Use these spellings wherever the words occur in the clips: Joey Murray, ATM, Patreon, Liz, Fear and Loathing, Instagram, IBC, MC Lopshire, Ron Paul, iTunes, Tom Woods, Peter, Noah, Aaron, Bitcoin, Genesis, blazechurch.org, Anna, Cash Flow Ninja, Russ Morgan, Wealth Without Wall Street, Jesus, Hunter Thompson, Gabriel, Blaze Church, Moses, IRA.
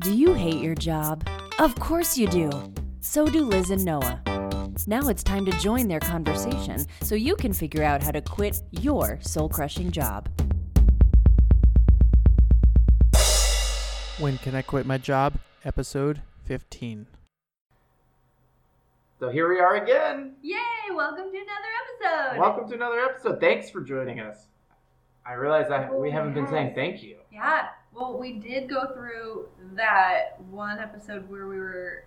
Do you hate your job? Of course you do. So do Liz and Noah. Now it's time to join their conversation so you can figure out how to quit your soul-crushing job. When Can I Quit My Job? Episode 15. So here we are again. Yay! Welcome to another episode. Thanks for joining us. I realize we haven't been saying thank you. Yeah. Well, we did go through that one episode where we were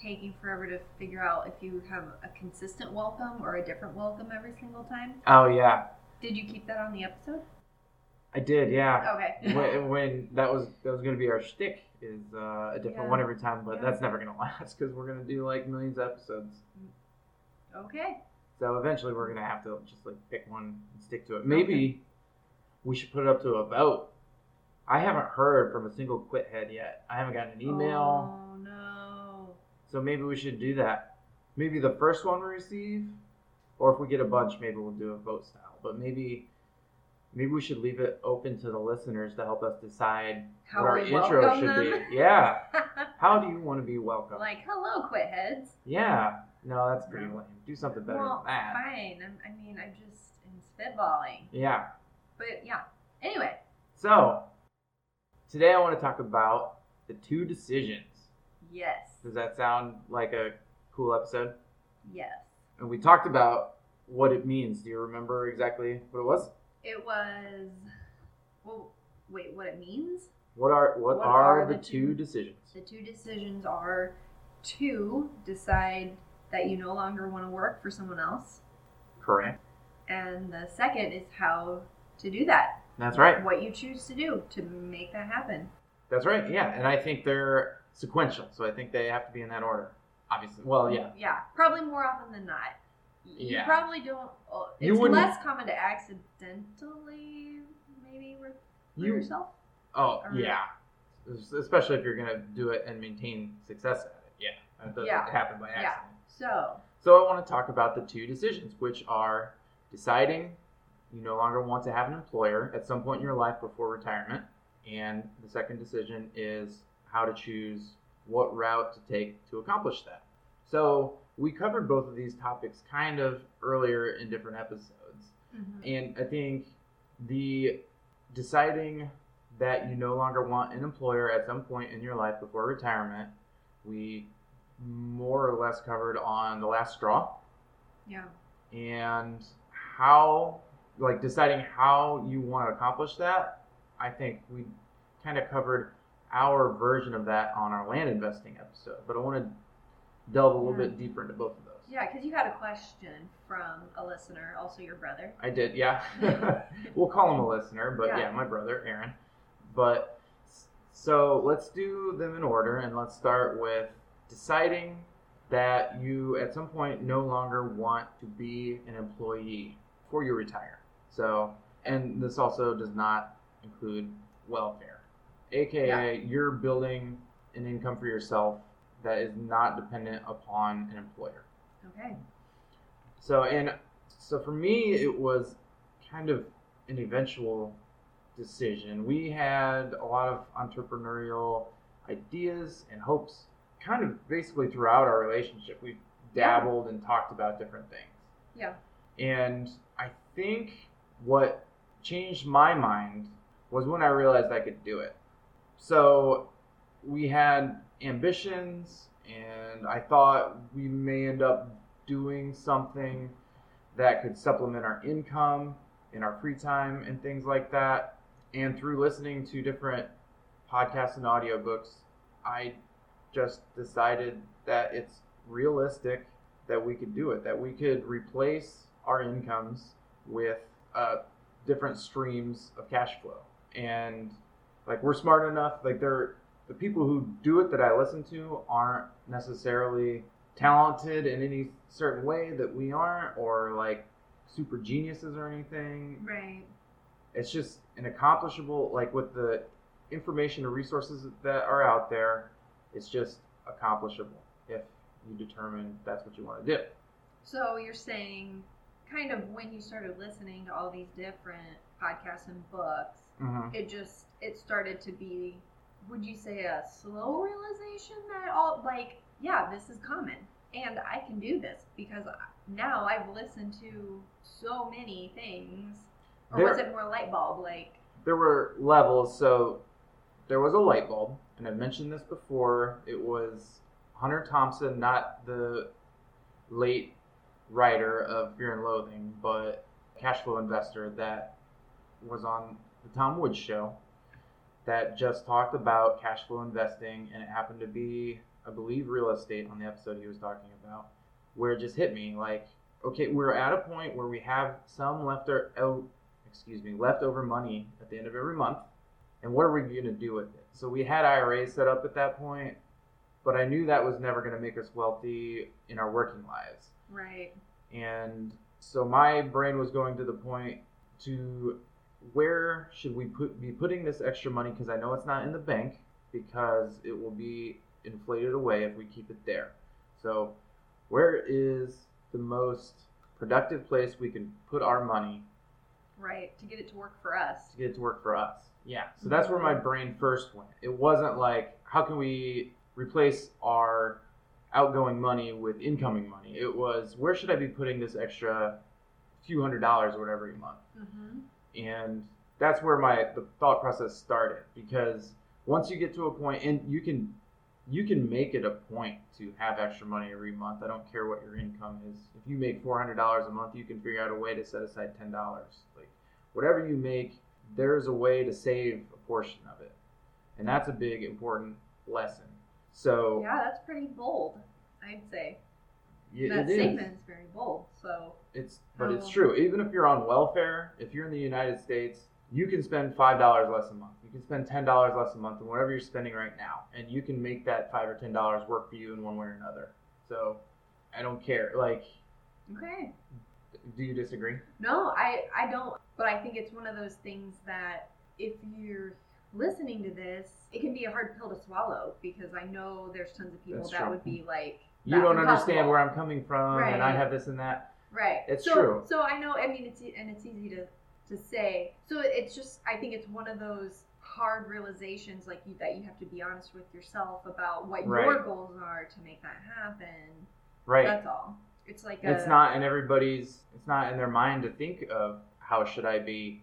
taking forever to figure out if you have a consistent welcome or a different welcome every single time. Oh, yeah. Did you keep that on the episode? I did, yeah. Okay. when that was going to be our shtick, is a different one every time, but that's never going to last because we're going to do like millions of episodes. Okay. So eventually we're going to have to just like pick one and stick to it. Maybe we should put it up to a vote. I haven't heard from a single quithead yet. I haven't gotten an email. Oh, no. So maybe we should do that. Maybe the first one we receive, or if we get a bunch, maybe we'll do a vote style. But maybe we should leave it open to the listeners to help us decide what our intro should be. Yeah. How do you want to be welcomed? Like, hello, quitheads. Yeah. No, that's pretty lame. Do something better than that. Well, fine. I mean, I'm just spitballing. Yeah. But, yeah. Anyway. So, today I want to talk about the two decisions. Yes. Does that sound like a cool episode? Yes. And we talked about what it means. Do you remember exactly what it was? It was, what it means? What are the two decisions? The two decisions are to decide that you no longer want to work for someone else. Correct. And the second is how to do that. That's right. What you choose to do to make that happen. That's right, yeah. And I think they're sequential, so I think they have to be in that order, obviously. Well, yeah. Yeah, probably more often than not. You probably don't. It's less common to accidentally maybe refer yourself. Oh, yeah. Especially if you're going to do it and maintain success at it. Yeah, that doesn't happen by accident. Yeah. So I want to talk about the two decisions, which are deciding you no longer want to have an employer at some point in your life before retirement. And the second decision is how to choose what route to take to accomplish that. So we covered both of these topics kind of earlier in different episodes. Mm-hmm. And I think the deciding that you no longer want an employer at some point in your life before retirement, we more or less covered on The Last Straw. Yeah. And deciding how you want to accomplish that, I think we kind of covered our version of that on our land investing episode. But I want to delve a little bit deeper into both of those. Yeah, because you had a question from a listener, also your brother. I did, yeah. We'll call him a listener, but yeah, my brother, Aaron. But so let's do them in order, and let's start with deciding that you at some point no longer want to be an employee before you retire. So, and this also does not include welfare, aka you're building an income for yourself that is not dependent upon an employer. Okay. So for me, it was kind of an eventual decision. We had a lot of entrepreneurial ideas and hopes kind of basically throughout our relationship. We've dabbled and talked about different things. Yeah. And I think what changed my mind was when I realized I could do it. So we had ambitions, and I thought we may end up doing something that could supplement our income in our free time and things like that. And through listening to different podcasts and audiobooks, I just decided that it's realistic that we could do it, that we could replace our incomes with different streams of cash flow. And like, we're smart enough, like the people who do it that I listen to aren't necessarily talented in any certain way that we aren't, or like super geniuses or anything. Right. It's just an accomplishable, like with the information or resources that are out there, it's just accomplishable if you determine that's what you want to do. So you're saying kind of when you started listening to all these different podcasts and books, Mm-hmm. It started to be, would you say, a slow realization that this is common and I can do this, because now I've listened to so many things. Or was it more light bulb? There were levels. So there was a light bulb, and I've mentioned this before. It was Hunter Thompson, not the late writer of Fear and Loathing, but cash flow investor that was on the Tom Woods show that just talked about cash flow investing, and it happened to be, I believe, real estate on the episode he was talking about, where it just hit me okay, we're at a point where we have some leftover money at the end of every month, and what are we going to do with it? So we had IRAs set up at that point, but I knew that was never going to make us wealthy in our working lives. Right. And so my brain was going to the point to where should we be putting this extra money, because I know it's not in the bank, because it will be inflated away if we keep it there. So where is the most productive place we can put our money? Right, to get it to work for us. Yeah. So that's where my brain first went. It wasn't how can we replace our outgoing money with incoming money? It was, where should I be putting this extra few $100 or whatever every month? Mm-hmm. And that's where the thought process started, because once you get to a point, and you can make it a point to have extra money every month. I don't care what your income is. If you make $400 a month, you can figure out a way to set aside $10. Whatever you make, there's a way to save a portion of it. And that's a big, important lesson. So yeah, that's pretty bold, I'd say. Yeah, that statement is very bold. So it's true. Even if you're on welfare, if you're in the United States, you can spend $5 less a month. You can spend $10 less a month than whatever you're spending right now, and you can make that $5 or $10 work for you in one way or another. So I don't care. Okay. Do you disagree? No, I don't. But I think it's one of those things that if you're listening to this, it can be a hard pill to swallow, because I know there's tons of people would be you don't understand where I'm coming from, right, and I have this and that. Right. It's true. So I know, it's easy to say. So it's just, I think it's one of those hard realizations that you have to be honest with yourself about what your goals are to make that happen. Right. That's all. It's it's not in their mind to think of how should I be,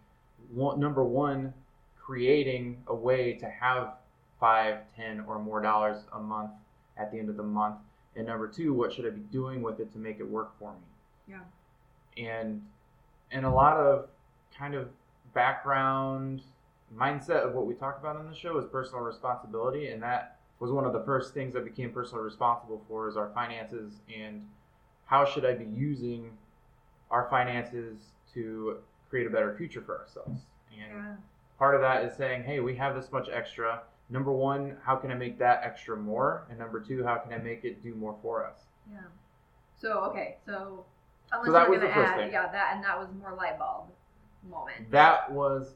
number one, creating a way to have $5, $10 or more a month at the end of the month. And number two, what should I be doing with it to make it work for me? Yeah. And a lot of kind of background mindset of what we talk about on the show is personal responsibility. And that was one of the first things I became personally responsible for, is our finances, and how should I be using our finances to create a better future for ourselves? And part of that is saying, hey, we have this much extra. Number one, how can I make that extra more? And number two, how can I make it do more for us? Yeah. So, okay. So, unless that was the first thing. Yeah, that was more light bulb moment. That was,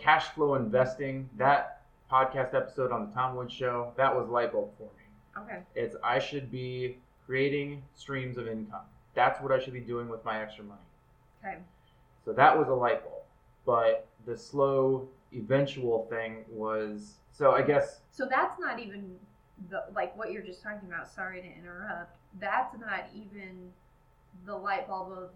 cash flow investing, that podcast episode on the Tom Woods show, that was light bulb for me. Okay. It's, I should be creating streams of income. That's what I should be doing with my extra money. Okay. So that was a light bulb. But the slow eventual thing was, so that's not even what you're just talking about. Sorry to interrupt. That's not even the light bulb of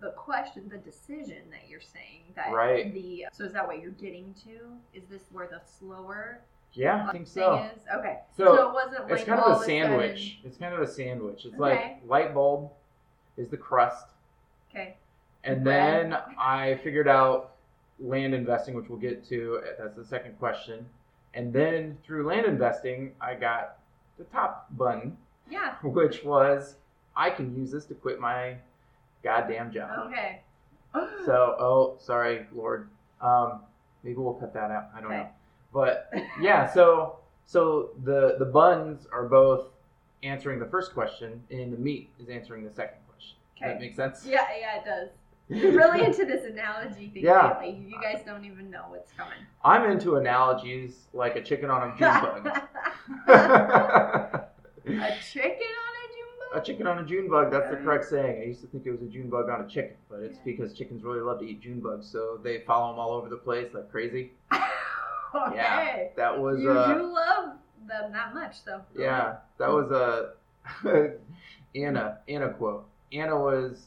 the question, the decision that you're saying. That right. So is that what you're getting to? Is this where the slower? Yeah, I think so. Is? Okay. So it wasn't light bulb. It's kind of a sandwich. It's okay. Light bulb is the crust. Okay. And then I figured out land investing, which we'll get to. That's the second question. And then through land investing, I got the top button, which was, I can use this to quit my goddamn job. Okay. So, sorry, Lord. Maybe we'll cut that out. I don't know. But yeah, so the buns are both answering the first question, and the meat is answering the second question. Okay. Does that make sense? Yeah, it does. You're really into this analogy thing lately. You guys don't even know what's coming. I'm into analogies like a chicken on a June bug. A chicken on a June bug? A chicken on a June bug, that's the correct saying. I used to think it was a June bug on a chicken, but but it's because chickens really love to eat June bugs, so they follow them all over the place like crazy. Okay. Yeah, that was... You love them that much, though. So. Yeah, that was Anna quote. Anna was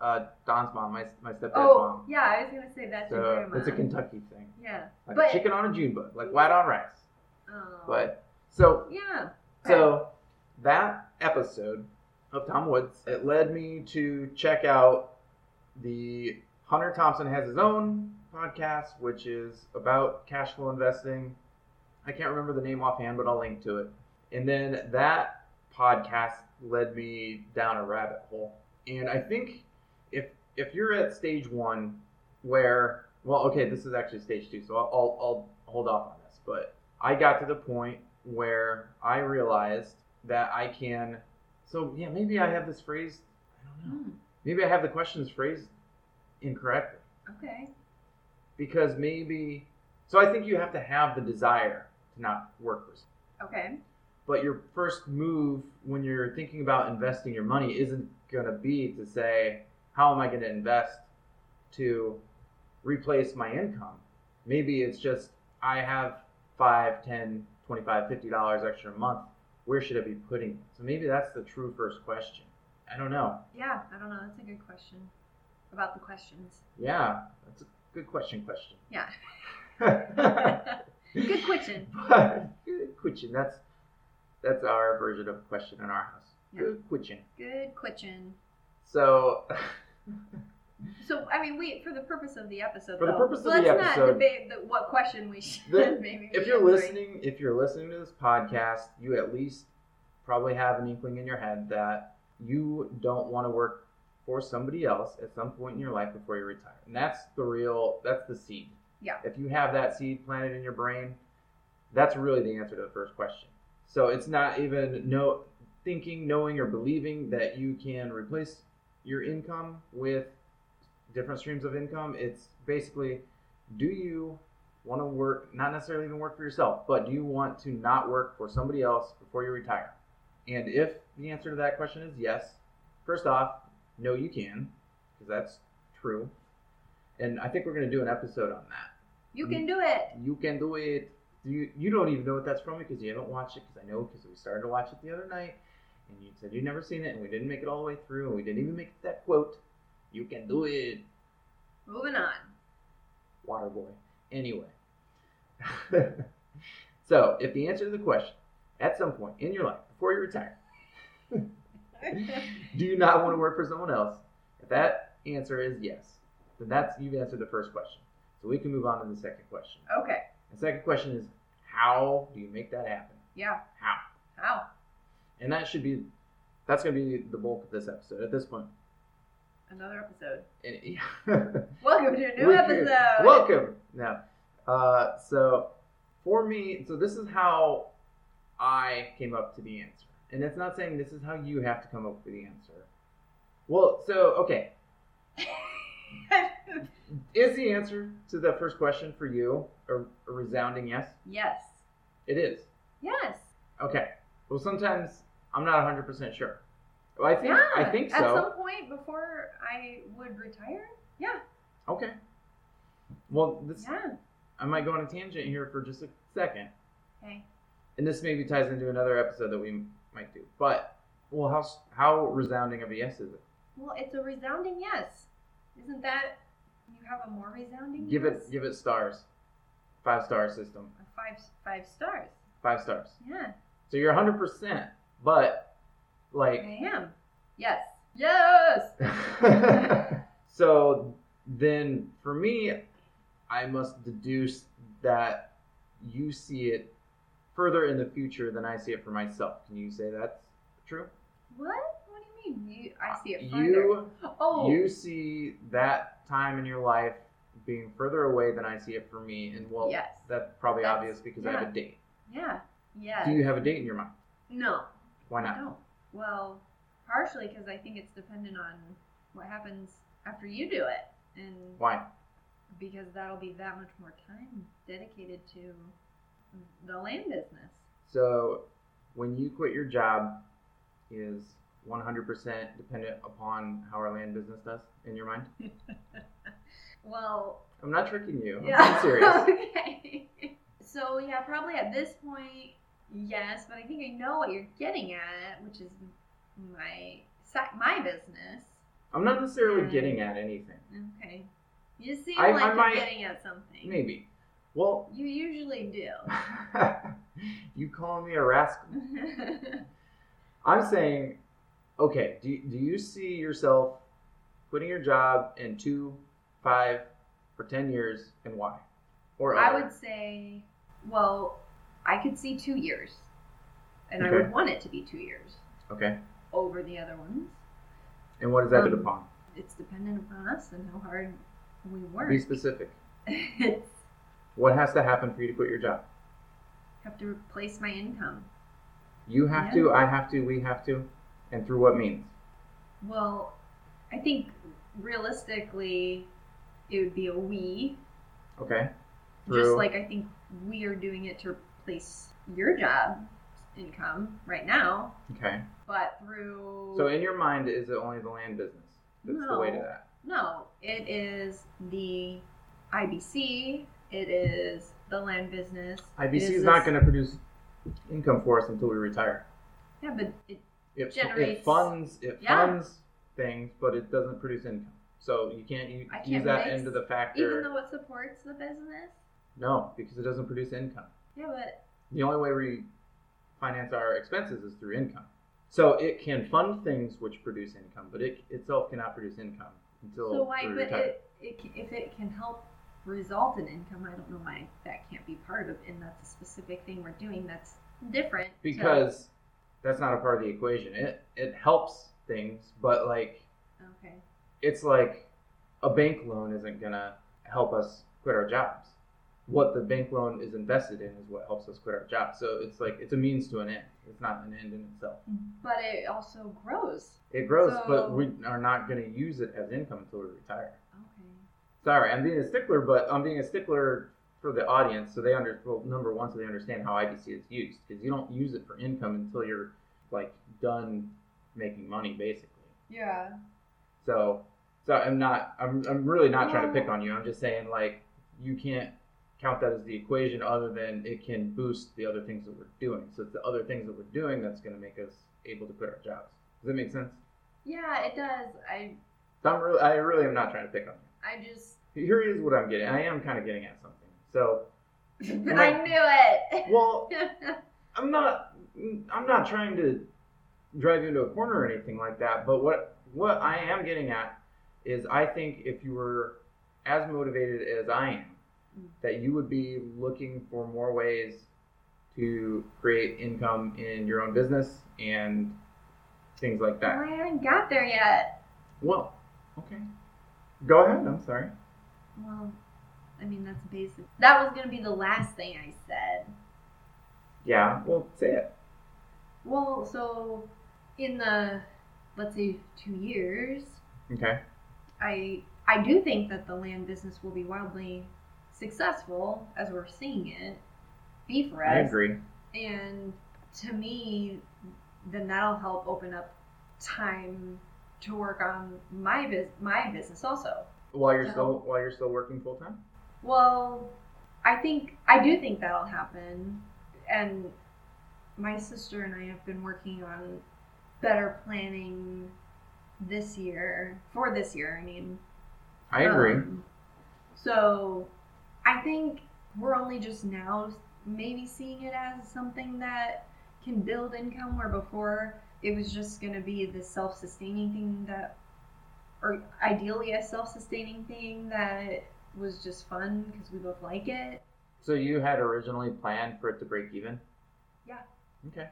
Don's mom, my stepdad's mom. Oh, yeah, I was going to say that's your mom. It's a Kentucky thing. Yeah. Like a chicken on a June bug, like white on rice. Oh. But, so... Yeah. So, that episode of Tom Woods, it led me to check out the... Hunter Thompson has his own podcast, which is about cash flow investing. I can't remember the name offhand, but I'll link to it. And then that podcast led me down a rabbit hole. And I think if you're at stage one where, well, okay, this is actually stage two, so I'll hold off on this. But I got to the point where I realized that I can, so yeah, maybe I have this phrase, I don't know. Maybe I have the questions phrased incorrectly. Okay. Because maybe, so I think you have to have the desire to not work for someone. Okay. But your first move when you're thinking about investing your money isn't going to be to say, how am I going to invest to replace my income? Maybe it's just, I have $5, $10, $25, $50 extra a month. Where should I be putting it? So maybe that's the true first question. I don't know. Yeah, I don't know. That's a good question about the questions. Yeah, that's a good question. Yeah. Good question. Good question. That's our version of question in our house. Yeah. Good question. Good question. So. So I mean, for the purpose of the episode. Let's not debate what question we should. If you're listening to this podcast, you at least probably have an inkling in your head that you don't want to work for somebody else at some point in your life before you retire. And that's the seed. Yeah. If you have that seed planted in your brain, that's really the answer to the first question. So it's not even knowing or believing that you can replace your income with different streams of income. It's basically, do you want to work, not necessarily even work for yourself, but do you want to not work for somebody else before you retire? And if the answer to that question is yes, first off, no, you can, because that's true. And I think we're going to do an episode on that. You can do it. You don't even know what that's from because you haven't watched it, because I know, because we started to watch it the other night, and you said you'd never seen it, and we didn't make it all the way through, and we didn't even make that quote. You can do it. Moving on. Waterboy. Anyway. So, if the answer to the question, at some point in your life, before you retire, do you not want to work for someone else? If that answer is yes, then you've answered the first question. So we can move on to the second question. Okay. The second question is, how do you make that happen? Yeah. How? And that's going to be the bulk of this episode at this point. Another episode. Welcome to a new episode. Welcome. Now, so for me, so this is how I came up to the answer. And that's not saying this is how you have to come up with the answer. Well, so, okay. Is the answer to the first question for you a resounding yes? Yes. It is? Yes. Okay. Well, sometimes I'm not 100% sure. Well, I think so. At some point before I would retire? Yeah. Okay. Well, I might go on a tangent here for just a second. Okay. And this maybe ties into another episode that we might do. But, well, how resounding of a yes is it? Well, it's a resounding yes. Isn't that, you have a more resounding yes? Give it stars. 5-star system. Five stars. 5 stars. Yeah. So you're 100%, but, like... I am. Yes. Yes! So, then, for me, I must deduce that you see it further in the future than I see it for myself. Can you say that's true? What? What do you mean? I see it further. You see that time in your life being further away than I see it for me. And well, yes. That's probably obvious because I have a date. Yeah. Yeah. Do you have a date in your mind? No. Why not? No. Well, partially because I think it's dependent on what happens after you do it. And why? Because that'll be that much more time dedicated to the land business. So, when you quit your job is 100% dependent upon how our land business does in your mind? Well, I'm not tricking you. Yeah. I'm serious. Okay. So yeah, probably at this point, yes, but I think I know what you're getting at, which is my business. I'm not necessarily getting at anything. Okay. You seem like you're getting at something. Maybe. Well, you usually do. You call me a rascal. I'm saying, okay, do you see yourself quitting your job in 2, 5, or 10 years, and why? Or other? I would say, well, I could see 2 years, and okay. I would want it to be 2 years. Okay. Over the other ones. And what is that upon? It's dependent upon us and how hard we work. Be specific. What has to happen for you to quit your job? Have to replace my income. You have to, I have to, we have to, and through what means? Well, I think realistically, it would be a we. Okay. Through. Just like I think we are doing it to replace your job income right now. Okay. But through... So in your mind, is it only the land business? That's the way to that. No, it is the IBC. It is the land business. IBC is not going to produce income for us until we retire. Yeah, but it generates... It funds things, but it doesn't produce income. So you can't use that into the factor. Even though it supports the business? No, because it doesn't produce income. Yeah, but... The only way we finance our expenses is through income. So it can fund things which produce income, but it itself cannot produce income until. So why? But if it can help result in income, I don't know why that can't be part of. And that's a specific thing we're doing that's different. Because that's not a part of the equation. It helps things, but like. Okay. It's like a bank loan isn't gonna help us quit our jobs. What the bank loan is invested in is what helps us quit our job. So it's like, it's a means to an end. It's not an end in itself. But it also grows. It grows, so... but we are not going to use it as income until we retire. Okay. Sorry, I'm being a stickler for the audience. So they so they understand how IBC is used. Because you don't use it for income until you're like done making money, basically. Yeah. So I'm really not trying to pick on you. I'm just saying like, you can't count that as the equation other than it can boost the other things that we're doing. So it's the other things that we're doing that's going to make us able to quit our jobs. Does that make sense? Yeah, it does. I really am not trying to pick on you. Here is what I'm getting. I am kind of getting at something. So... But I knew it! Well, I'm not trying to drive you into a corner or anything like that, but what I am getting at is I think if you were as motivated as I am, that you would be looking for more ways to create income in your own business and things like that. Well, I haven't got there yet. Well, okay. Go ahead. I'm sorry. Well, I mean, that's basic. That was going to be the last thing I said. Yeah, well, say it. Well, so in the, let's say, 2 years. Okay. I do think that the land business will be wildly successful as we're seeing it be for us. I agree. And to me, then that'll help open up time to work on my business also. While you're still working full time? Well, I do think that'll happen. And my sister and I have been working on better planning this year. I mean, I agree. So I think we're only just now maybe seeing it as something that can build income, where before it was just going to be this self-sustaining thing that was just fun because we both like it. So you had originally planned for it to break even? Yeah. Okay.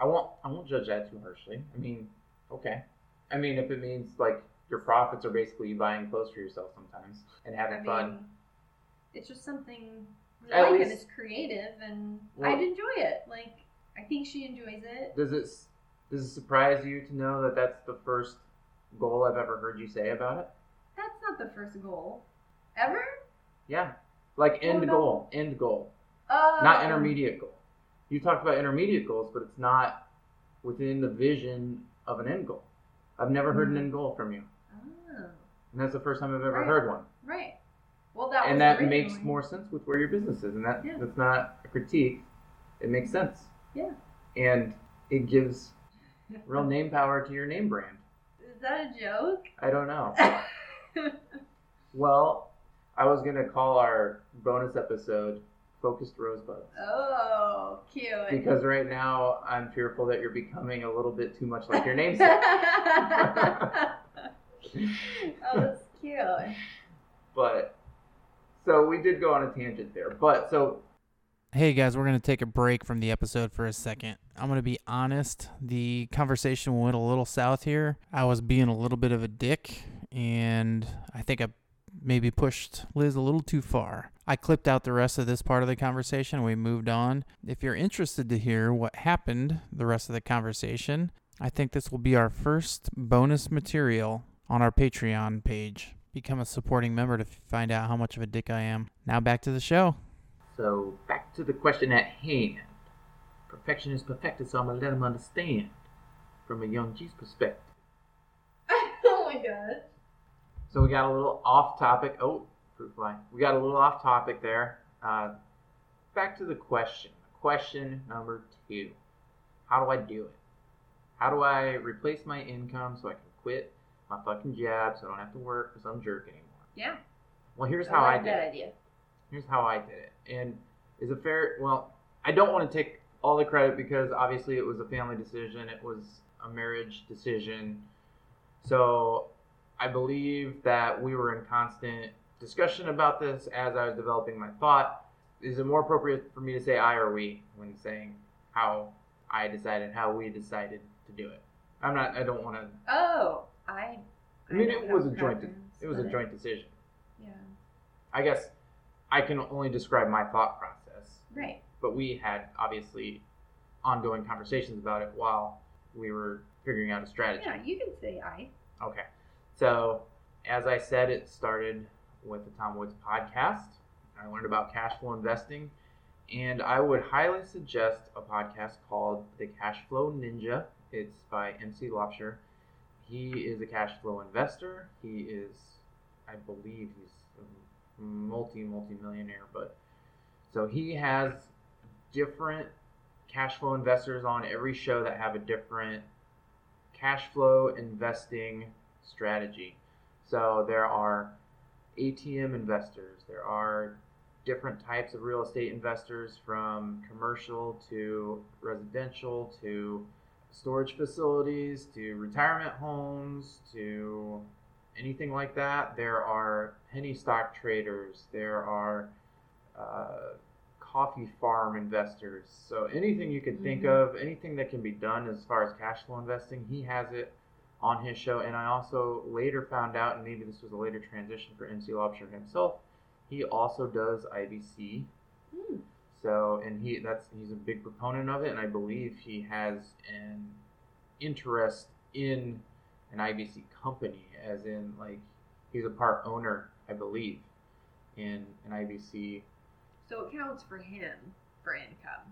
I won't judge that too harshly. I mean, okay. I mean, if it means like your profits are basically you buying clothes for yourself sometimes and having fun. It's just something we like, and it's creative, and I'd enjoy it. Like, I think she enjoys it. Does it surprise you to know that that's the first goal I've ever heard you say about it? That's not the first goal. Ever? Yeah. Like, end goal. Not intermediate goal. You talked about intermediate goals, but it's not within the vision of an end goal. I've never heard an end goal from you. Oh. And that's the first time I've ever heard one. Right. Well, that and was that originally. Makes more sense with where your business is. And that's not a critique. It makes sense. Yeah. And it gives real name power to your name brand. Is that a joke? I don't know. Well, I was going to call our bonus episode Focused Rosebuds. Oh, cute. Because right now I'm fearful that you're becoming a little bit too much like your namesake. Oh, that's cute. But, so we did go on a tangent there. But, so... Hey guys, we're going to take a break from the episode for a second. I'm going to be honest. The conversation went a little south here. I was being a little bit of a dick, and I think I maybe pushed Liz a little too far. I clipped out the rest of this part of the conversation, and we moved on. If you're interested to hear what happened the rest of the conversation, I think this will be our first bonus material on our Patreon page. Become a supporting member to find out how much of a dick I am. Now back to the show. So, back to the question at hand. Perfection is perfected, so I'm going to let him understand from a young G's perspective. Oh my god. So, we got a little off topic. Oh, fruit fly. We got a little off topic there. Back to the question. Question number 2. How do I do it? How do I replace my income so I can quit my fucking job so I don't have to work for some jerk anymore? Yeah. Well, here's how I did it. I like that idea. Here's how I did it. And is it fair? Well, I don't want to take all the credit because obviously it was a family decision. It was a marriage decision. So I believe that we were in constant discussion about this as I was developing my thought. Is it more appropriate for me to say I or we when saying how I decided, how we decided to do it? I don't want to. Oh, I mean, it was a joint decision. Yeah. I guess. I can only describe my thought process. Right. But we had, obviously, ongoing conversations about it while we were figuring out a strategy. Yeah, you can say I. Okay. So, as I said, it started with the Tom Woods podcast. I learned about cash flow investing. And I would highly suggest a podcast called The Cash Flow Ninja. It's by MC Lopshire. He is a cash flow investor. He is, I believe he's multi-millionaire, but so he has different cash flow investors on every show that have a different cash flow investing strategy. So there are ATM investors, there are different types of real estate investors, from commercial to residential to storage facilities to retirement homes to anything like that. There are penny stock traders. There are coffee farm investors. So anything you could think of, anything that can be done as far as cash flow investing, he has it on his show. And I also later found out, and maybe this was a later transition for MC Lopshire himself, he also does IBC. Mm. So, and he's a big proponent of it, and I believe he has an interest in an IBC company, as in, like, he's a part owner, I believe, in an IBC. So it counts for him for income.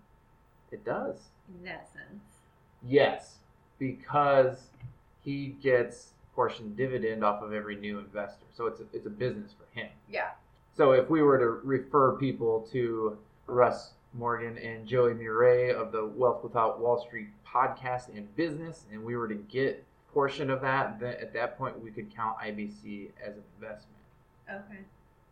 It does. In that sense. Yes, because he gets portion dividend off of every new investor. So it's a business for him. Yeah. So if we were to refer people to Russ Morgan and Joey Murray of the Wealth Without Wall Street podcast and business, and we were to get portion of that, then at that point we could count IBC as an investment. Okay.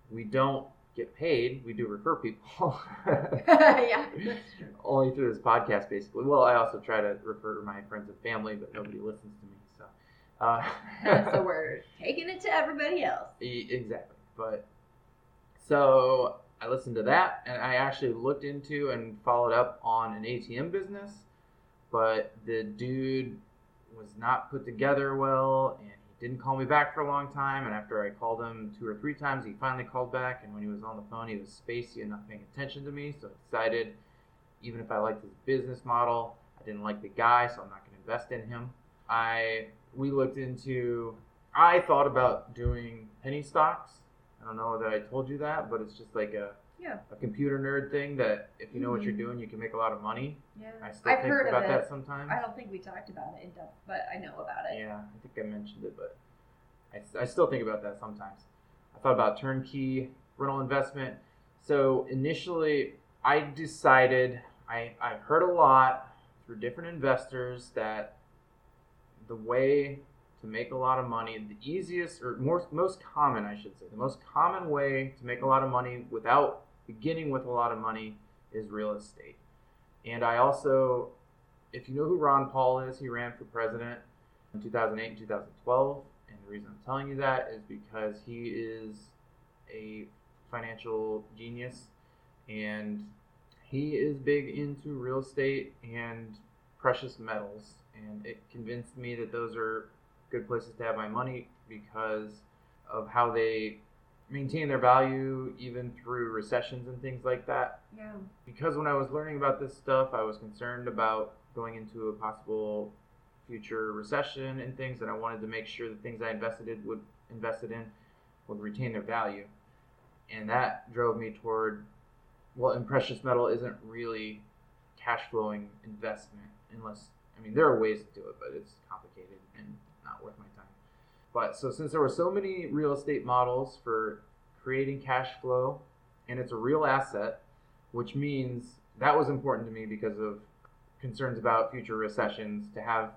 We don't get paid. We do refer people. Yeah, that's true. Only through this podcast, basically. Well, I also try to refer to my friends and family, but nobody listens to me, so. So we're taking it to everybody else. Exactly. But so I listened to that, and I actually looked into and followed up on an ATM business, but the dude was not put together well, and he didn't call me back for a long time, and after I called him 2 or 3 times, he finally called back, and when he was on the phone, he was spacey and not paying attention to me, so I decided, even if I liked his business model, I didn't like the guy, so I'm not going to invest in him. I thought about doing penny stocks. I don't know that I told you that, but it's just like a yeah, a computer nerd thing that if you know what you're doing, you can make a lot of money. Yeah, I've heard about that sometimes. I don't think we talked about it in depth, but I know about it. Yeah, I think I mentioned it, but I still think about that sometimes. I thought about turnkey rental investment. So initially, I decided, I heard a lot through different investors that the way to make a lot of money, the easiest or most common, I should say, the most common way to make a lot of money without beginning with a lot of money is real estate. And I also, if you know who Ron Paul is, he ran for president in 2008 and 2012. And the reason I'm telling you that is because he is a financial genius and he is big into real estate and precious metals. And it convinced me that those are good places to have my money because of how they maintain their value even through recessions and things like that. Yeah. Because when I was learning about this stuff, I was concerned about going into a possible future recession and things, and I wanted to make sure the things I invested in would retain their value. And that drove me toward, well, and precious metal isn't really cash flowing investment unless, I mean, there are ways to do it, but it's complicated and not worth my time. But so since there were so many real estate models for creating cash flow, and it's a real asset, which means that was important to me because of concerns about future recessions, to have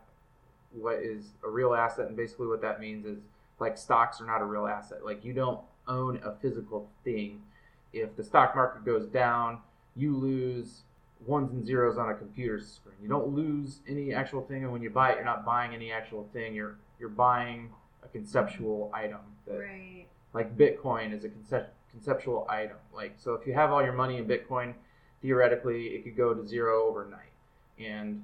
what is a real asset. And basically what that means is, like, stocks are not a real asset. Like, you don't own a physical thing. If the stock market goes down, you lose ones and zeros on a computer screen. You don't lose any actual thing, and when you buy it, you're not buying any actual thing. You're buying a conceptual item. That, right. Like Bitcoin is a conceptual item. Like, so if you have all your money in Bitcoin, theoretically it could go to zero overnight. And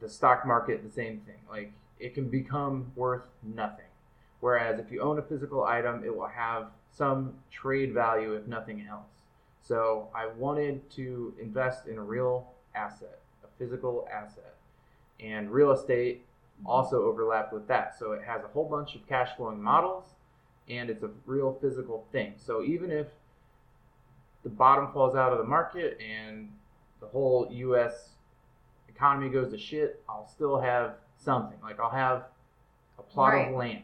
the stock market, the same thing. Like, it can become worth nothing. Whereas if you own a physical item, it will have some trade value, if nothing else. So I wanted to invest in a real asset, a physical asset. And real estate also overlapped with that. So it has a whole bunch of cash flowing models, and it's a real physical thing. So even if the bottom falls out of the market and the whole U.S. economy goes to shit, I'll still have something. Like, I'll have a plot of land.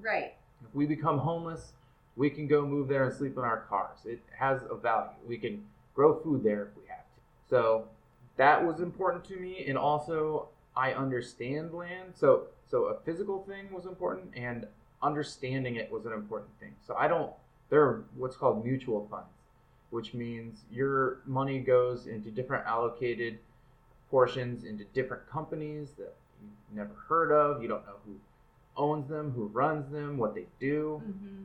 Right. If we become homeless, we can go move there and sleep in our cars. It has a value. We can grow food there if we have to. So that was important to me. And also, I understand land. So a physical thing was important, and understanding it was an important thing. So there are what's called mutual funds, which means your money goes into different allocated portions into different companies that you've never heard of. You don't know who owns them, who runs them, what they do. Mm-hmm.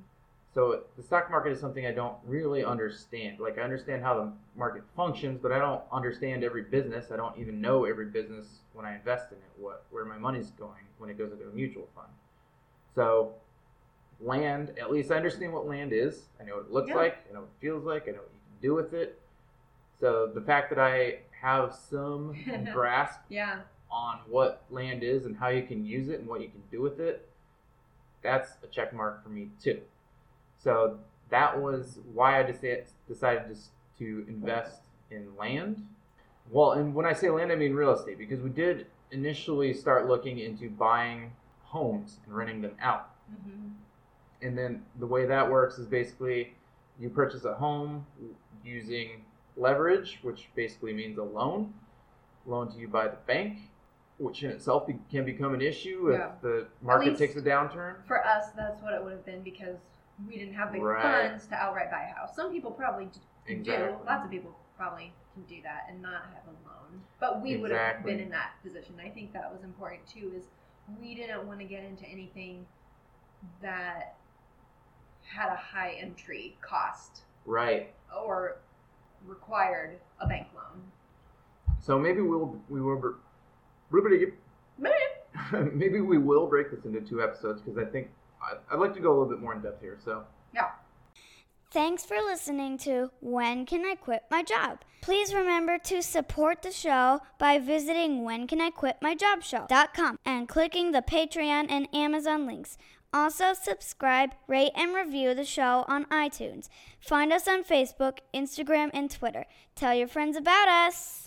So the stock market is something I don't really understand. Like, I understand how the market functions, but I don't understand every business. I don't even know every business when I invest in it, where my money's going when it goes into a mutual fund. So land, at least I understand what land is. I know what it looks like. I know what it feels like. I know what you can do with it. So the fact that I have some grasp on what land is and how you can use it and what you can do with it, that's a check mark for me too. So that was why I decided to invest in land. Well, and when I say land, I mean real estate, because we did initially start looking into buying homes and renting them out. Mm-hmm. And then the way that works is basically you purchase a home using leverage, which basically means a loan to you by the bank, which in itself can become an issue if the market takes a downturn. For us, that's what it would have been, because we didn't have the funds to outright buy a house. Some people probably do. Lots of people probably can do that and not have a loan. But we would have been in that position. I think that was important too, is we didn't want to get into anything that had a high entry cost. Right. Or required a bank loan. So maybe we will break this into two episodes, because I think I'd like to go a little bit more in depth here. So yeah. Thanks for listening to When Can I Quit My Job? Please remember to support the show by visiting whencanicquitmyjobshow.com and clicking the Patreon and Amazon links. Also, subscribe, rate, and review the show on iTunes. Find us on Facebook, Instagram, and Twitter. Tell your friends about us.